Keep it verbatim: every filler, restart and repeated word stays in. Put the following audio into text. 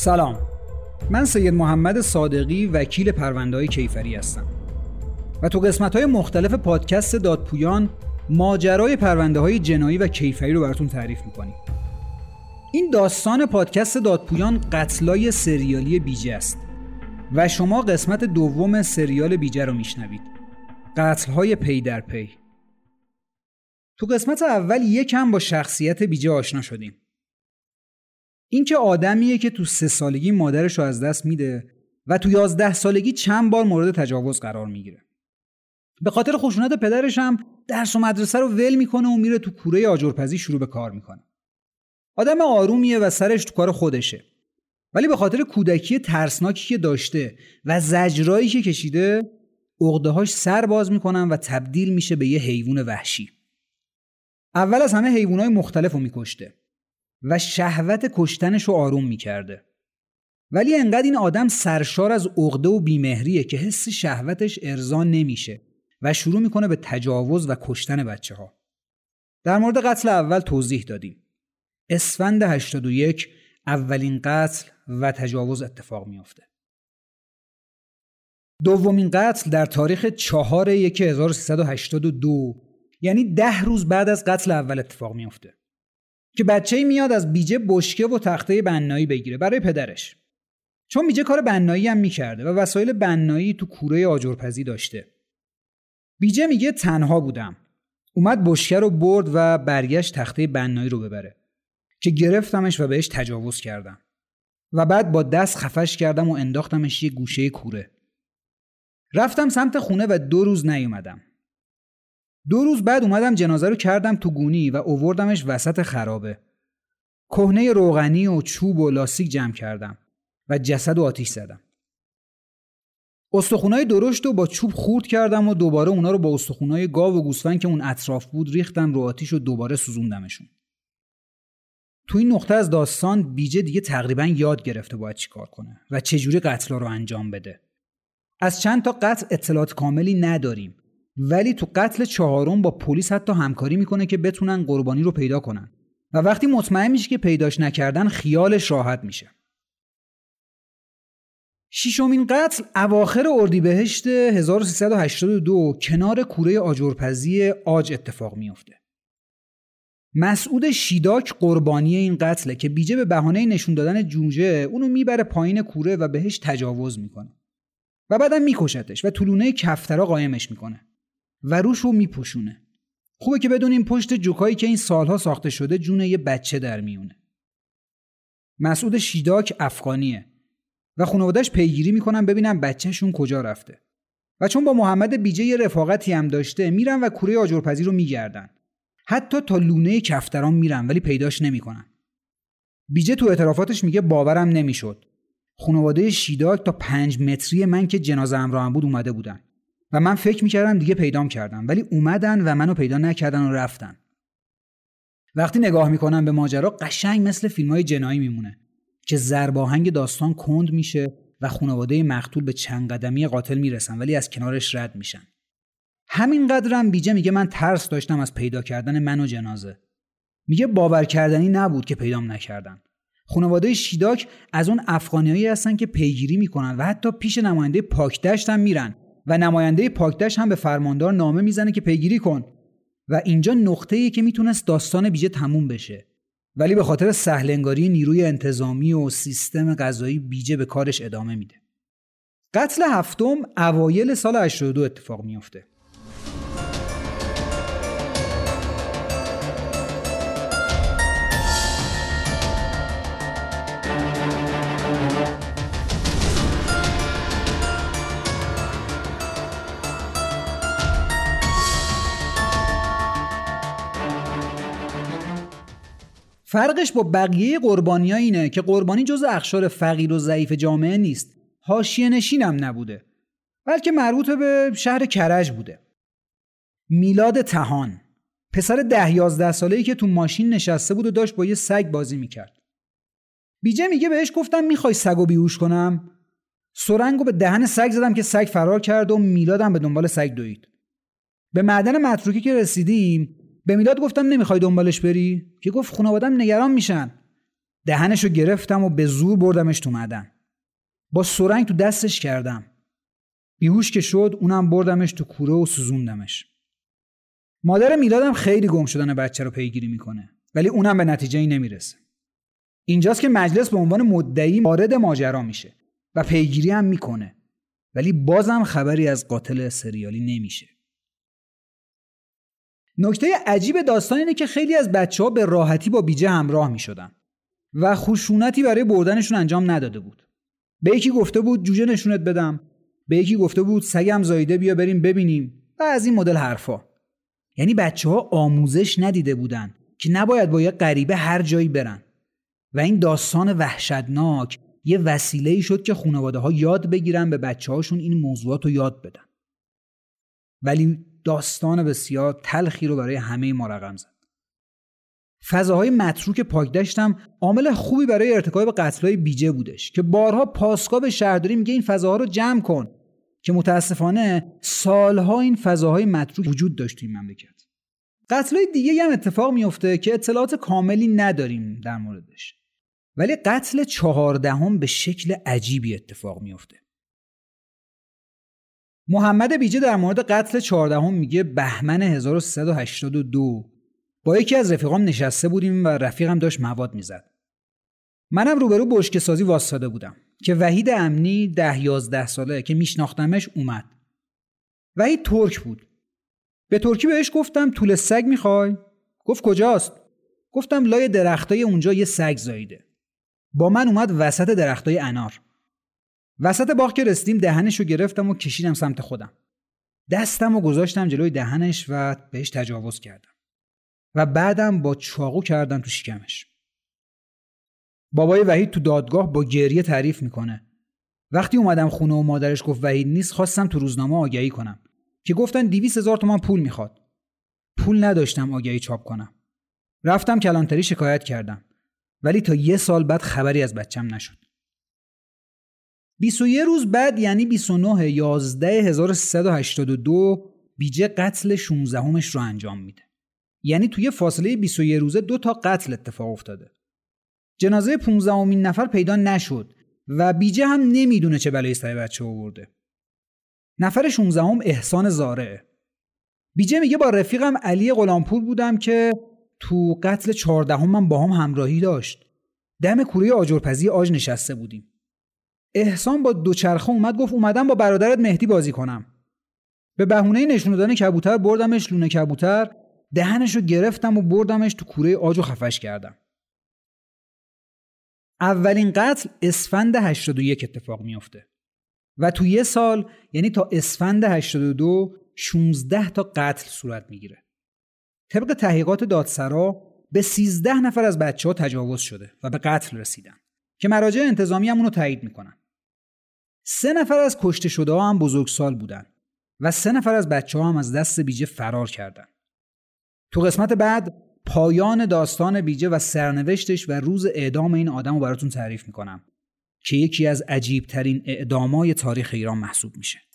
سلام، من سید محمد صادقی وکیل پرونده‌های کیفری هستم و تو قسمت‌های مختلف پادکست دادپویان ماجرای پرونده‌های جنایی و کیفری رو براتون تعریف می‌کنیم. این داستان پادکست دادپویان قتلای سریالی بیجه است و شما قسمت دوم سریال بیجه رو میشنوید، قتل‌های پی در پی. تو قسمت اول یکم با شخصیت بیجه آشنا شدیم. این که آدمیه که تو سه سالگی مادرش رو از دست میده و تو یازده سالگی چند بار مورد تجاوز قرار میگیره. به خاطر خشونت پدرش هم درس و مدرسه رو ول میکنه و میره تو کوره آجرپزی شروع به کار میکنه. آدم آرومیه و سرش تو کار خودشه، ولی به خاطر کودکی ترسناکی که داشته و زجرایی که کشیده، عقده‌هاش سر باز میکنن و تبدیل میشه به یه حیوان وحشی. اول از همه حیوانای مختلفو میکشته و شهوت کشتنش رو آروم میکرده، ولی انقدر این آدم سرشار از عقده و بیمهریه که حس شهوتش ارضا نمیشه و شروع میکنه به تجاوز و کشتن بچه ها. در مورد قتل اول توضیح دادیم. اسفند هشتاد و یک اولین قتل و تجاوز اتفاق میافته. دومین قتل در تاریخ چهار یک هزار و سیصد و هشتاد و دو، یعنی ده روز بعد از قتل اول اتفاق میافته که بچه‌ای میاد از بیجه بشکه و تخته بنایی بگیره برای پدرش، چون بیجه کار بنایی هم میکرده و وسایل بنایی تو کوره آجرپزی داشته. بیجه میگه تنها بودم، اومد بشکه رو برد و برگشت تخته بنایی رو ببره که گرفتمش و بهش تجاوز کردم و بعد با دست خفش کردم و انداختمش یه گوشه کوره. رفتم سمت خونه و دو روز نیومدم. دو روز بعد اومدم جنازه رو کردم تو گونی و اووردمش وسط خرابه. کهنه روغنی و چوب و لاستیک جمع کردم و جسد و آتیش زدم. استخونای درشت رو با چوب خورد کردم و دوباره اونا رو با استخونای گاو و گوسفند که اون اطراف بود ریختم رو آتیش و دوباره سوزوندمشون. تو این نقطه از داستان بیجه دیگه تقریبا یاد گرفته باید چی کار کنه و چجوری قتل‌ها رو انجام بده. از چند تا قتل اطلاعات کاملی نداریم، ولی تو قتل چهارم با پلیس حتی همکاری میکنه که بتونن قربانی رو پیدا کنن و وقتی مطمئن میشه که پیداش نکردن خیالش راحت میشه. ششمین قتل اواخر اردیبهشت هزار و سیصد و هشتاد و دو کنار کوره آجرپزی آج اتفاق میفته. مسعود شیداک قربانی این قتله که بیجه به بهانه نشون دادن جوجه اونو میبره پایین کوره و بهش تجاوز میکنه و بعدم میکشتش و تولونه کفترا قایمش میکنه و روش رو میپوشونه. خوبه که بدونیم پشت جوکایی که این سالها ساخته شده جون یه بچه در میونه. مسعود شیداک افغانیه و خانواده‌اش پیگیری میکنن ببینن بچهشون کجا رفته و چون با محمد بیجه یه رفاقتی هم داشته میرن و کوره آجرپزی رو میگردن، حتی تا لونه کفتران میرن ولی پیداش نمیکنن. بیجه تو اعترافاتش میگه باورم نمیشد، خانواده شیداک تا پنج متری من که جنازه‌ام رو هم بود اومده بودن و من فکر میکردم دیگه پیدام کردم، ولی اومدن و منو پیدا نکردن و رفتن. وقتی نگاه میکنم به ماجرا قشنگ مثل فیلم‌های جنایی میمونه که ضرباهنگ داستان کند میشه و خانواده مقتول به چند قدمی قاتل میرسن ولی از کنارش رد میشن. همینقدرم بیجه میگه من ترس داشتم از پیدا کردن من و جنازه. میگه باور کردنی نبود که پیدام نکردن. خانواده شیداک از اون افغانیایی هستن که پیگیری میکنن و حتی پیش نماینده پاکدشت هم میرن و نماینده پاکدشت هم به فرماندار نامه میزنه که پیگیری کن و اینجا نقطه‌ایه که میتونست داستان بیجه تموم بشه، ولی به خاطر سهل‌انگاری نیروی انتظامی و سیستم قضایی بیجه به کارش ادامه میده. قتل هفتم اوایل سال هشتاد و دو اتفاق میفته. فرقش با بقیه قربانی‌ها اینه که قربانی جز اقشار فقیر و ضعیف جامعه نیست، حاشیه نشین هم نبوده، بلکه مربوط به شهر کرج بوده. میلاد تهان، پسر ده یازده ساله‌ای که تو ماشین نشسته بود و داشت با یه سگ بازی میکرد. بیجه میگه بهش گفتم میخوای سگو بیهوش کنم؟ سرنگو به دهن سگ زدم که سگ فرار کرد و میلادم به دنبال سگ دوید. به معدن متروکه که رسیدیم به میلاد گفتم نمیخوای دنبالش بری؟ که گفت خانواده‌ام نگران میشن. دهنشو گرفتم و به زور بردمش تو معدن. با سرنگ تو دستش کردم. بیهوش که شد اونم بردمش تو کوره و سوزوندمش. مادر میلادم خیلی گم شدن بچه رو پیگیری میکنه، ولی اونم به نتیجه‌ای نمیرسه. اینجاست که مجلس به عنوان مدعی وارد ماجرا میشه و پیگیری هم میکنه، ولی بازم خبری از قاتل سریالی نمیشه. نکته عجیب داستان اینه که خیلی از بچه‌ها به راحتی با بیجه همراه میشدن و خشونتی برای بردنشون انجام نداده بود. به یکی گفته بود جوجه نشونت بدم، به یکی گفته بود سگم زایده بیا بریم ببینیم و از این مدل حرفا. یعنی بچه‌ها آموزش ندیده بودن که نباید با یه غریبه هر جایی برن و این داستان وحشتناک یه وسیله‌ای شد که خانواده‌ها یاد بگیرن به بچه‌هاشون این موضوعات رو یاد بدن. ولی داستان بسیار تلخی رو برای همه ما رقم زد. فضاهای متروک پاکدشت هم عامل خوبی برای ارتکاب به قتل‌های بیجه بودش که بارها پاسگاه شهرداری میگه این فضاها رو جمع کن، که متاسفانه سالها این فضاهای متروک وجود داشت توی مملکت. قتل‌های دیگه هم اتفاق میفته که اطلاعات کاملی نداریم در موردش، ولی قتل چهاردهم به شکل عجیبی اتفاق میفته. محمد بیجه در مورد قتل چهاردهم میگه بهمن هزار و سیصد و هشتاد و دو با یکی از رفیقام نشسته بودیم و رفیقم داشت مواد میزد. منم روبرو بشکه سازی واسطاده بودم که وحید امنی ده یازده ساله که میشناختمش اومد. وحید ترک بود. به ترکی بهش گفتم توله سگ میخوای؟ گفت کجاست؟ گفتم لای درختای اونجا یه سگ زاییده. با من اومد وسط درختای انار. وسط باغ که رسیدیم دهنشو گرفتم و کشیدم سمت خودم. دستمو گذاشتم جلوی دهنش و بهش تجاوز کردم و بعدم با چاقو کردم تو شکمش. بابای وحید تو دادگاه با گریه تعریف میکنه. وقتی اومدم خونه و مادرش گفت وحید نیست، خواستم تو روزنامه آگهی کنم که گفتن دویست هزار تومان پول میخواد. پول نداشتم آگهی چاپ کنم. رفتم کلانتری شکایت کردم، ولی تا یه سال بعد خبری از بچم نشد. بیست و یک روز بعد، یعنی بیست و نه یازده هزار و سیصد و هشتاد و دو، بیجه قتل شانزدهمش رو انجام میده. یعنی توی فاصله بیست و یک روزه دو تا قتل اتفاق افتاده. جنازه پانزدهمین نفر پیدا نشد و بیجه هم نمیدونه چه بلایی سر بچه آورده. نفر شانزدهم احسان زاره. بیجه میگه با رفیقم علی غلامپور بودم که تو قتل چهاردهم من با هم همراهی داشت. دم کوره آجرپزی آج نشسته بودیم. احسان با دوچرخه اومد، گفت اومدم با برادرت مهدی بازی کنم. به بهونه نشون دادن کبوتر بردمش لونه کبوتر، دهنشو گرفتم و بردمش تو کوره آج و خفش کردم. اولین قتل اسفند هشتاد و یک اتفاق میفته و تو یه سال، یعنی تا اسفند هشتاد و دو، شانزده تا قتل صورت میگیره. طبق تحقیقات دادسرا به سیزده نفر از بچه‌ها تجاوز شده و به قتل رسیدن که مراجع انتظامی هم اونو تایید میکنن. سه نفر از کشته شده ها هم بزرگسال بودن و سه نفر از بچه‌ها هم از دست بیجه فرار کردن. تو قسمت بعد پایان داستان بیجه و سرنوشتش و روز اعدام این آدم رو براتون تعریف میکنم که یکی از عجیبترین اعدامای تاریخ ایران محسوب میشه.